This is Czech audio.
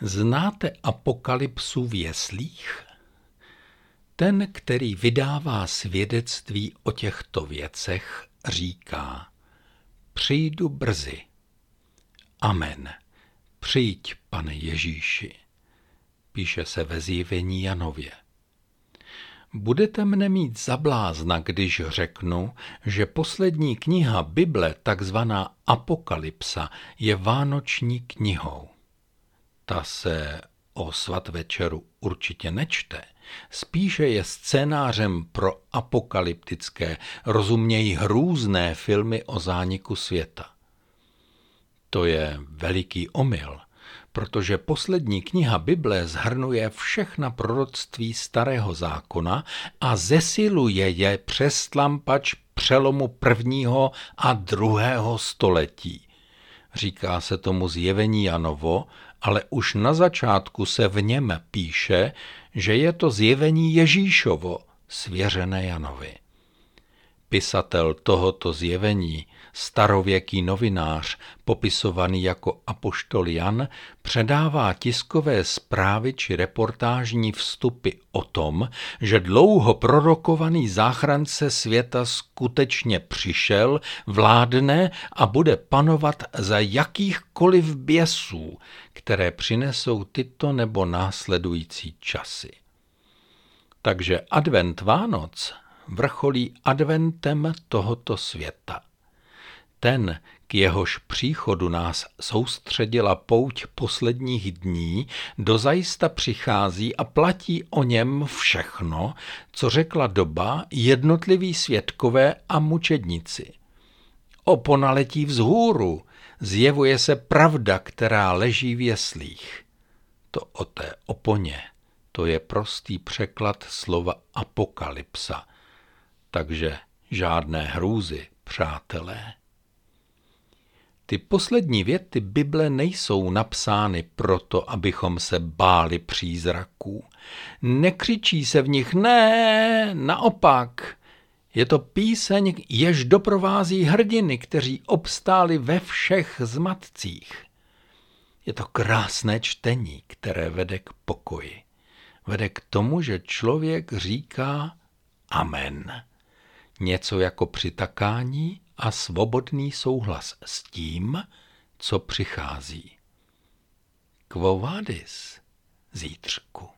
Znáte apokalypsu v jeslích? Ten, který vydává svědectví o těchto věcech, říká: přijdu brzy. Amen. Přijď, Pane Ježíši. Píše se ve Zjevení Janově. Budete mne mít za blázna, když řeknu, že poslední kniha Bible, takzvaná Apokalypsa, je vánoční knihou. Ta se o svatvečeru určitě nečte, spíše je scénářem pro apokalyptické, rozuměj hrůzné filmy o zániku světa. To je veliký omyl, protože poslední kniha Bible shrnuje všechna proroctví Starého zákona a zesiluje je přes tlampač přelomu 1. a 2. století. Říká se tomu Zjevení Janovo, ale už na začátku se v něm píše, že je to zjevení Ježíšovo, svěřené Janovi. Pisatel tohoto zjevení, starověký novinář, popisovaný jako apoštol Jan, předává tiskové zprávy či reportážní vstupy o tom, že dlouho prorokovaný záchrance světa skutečně přišel, vládne a bude panovat za jakýchkoliv běsů, které přinesou tyto nebo následující časy. Takže advent Vánoc vrcholí adventem tohoto světa. Ten, k jehož příchodu nás soustředila pouť posledních dní, dozajista přichází a platí o něm všechno, co řekla doba, jednotliví svědkové a mučednici. Opona letí vzhůru, zjevuje se pravda, která leží v jeslích. To o té oponě, to je prostý překlad slova apokalypsa. Takže žádné hrůzy, přátelé. Ty poslední věty Bible nejsou napsány proto, abychom se báli přízraků. Nekřičí se v nich ne, naopak. Je to píseň, jež doprovází hrdiny, kteří obstáli ve všech zmatcích. Je to krásné čtení, které vede k pokoji. Vede k tomu, že člověk říká amen. Něco jako přitakání a svobodný souhlas s tím, co přichází. Quo vadis, zítřku.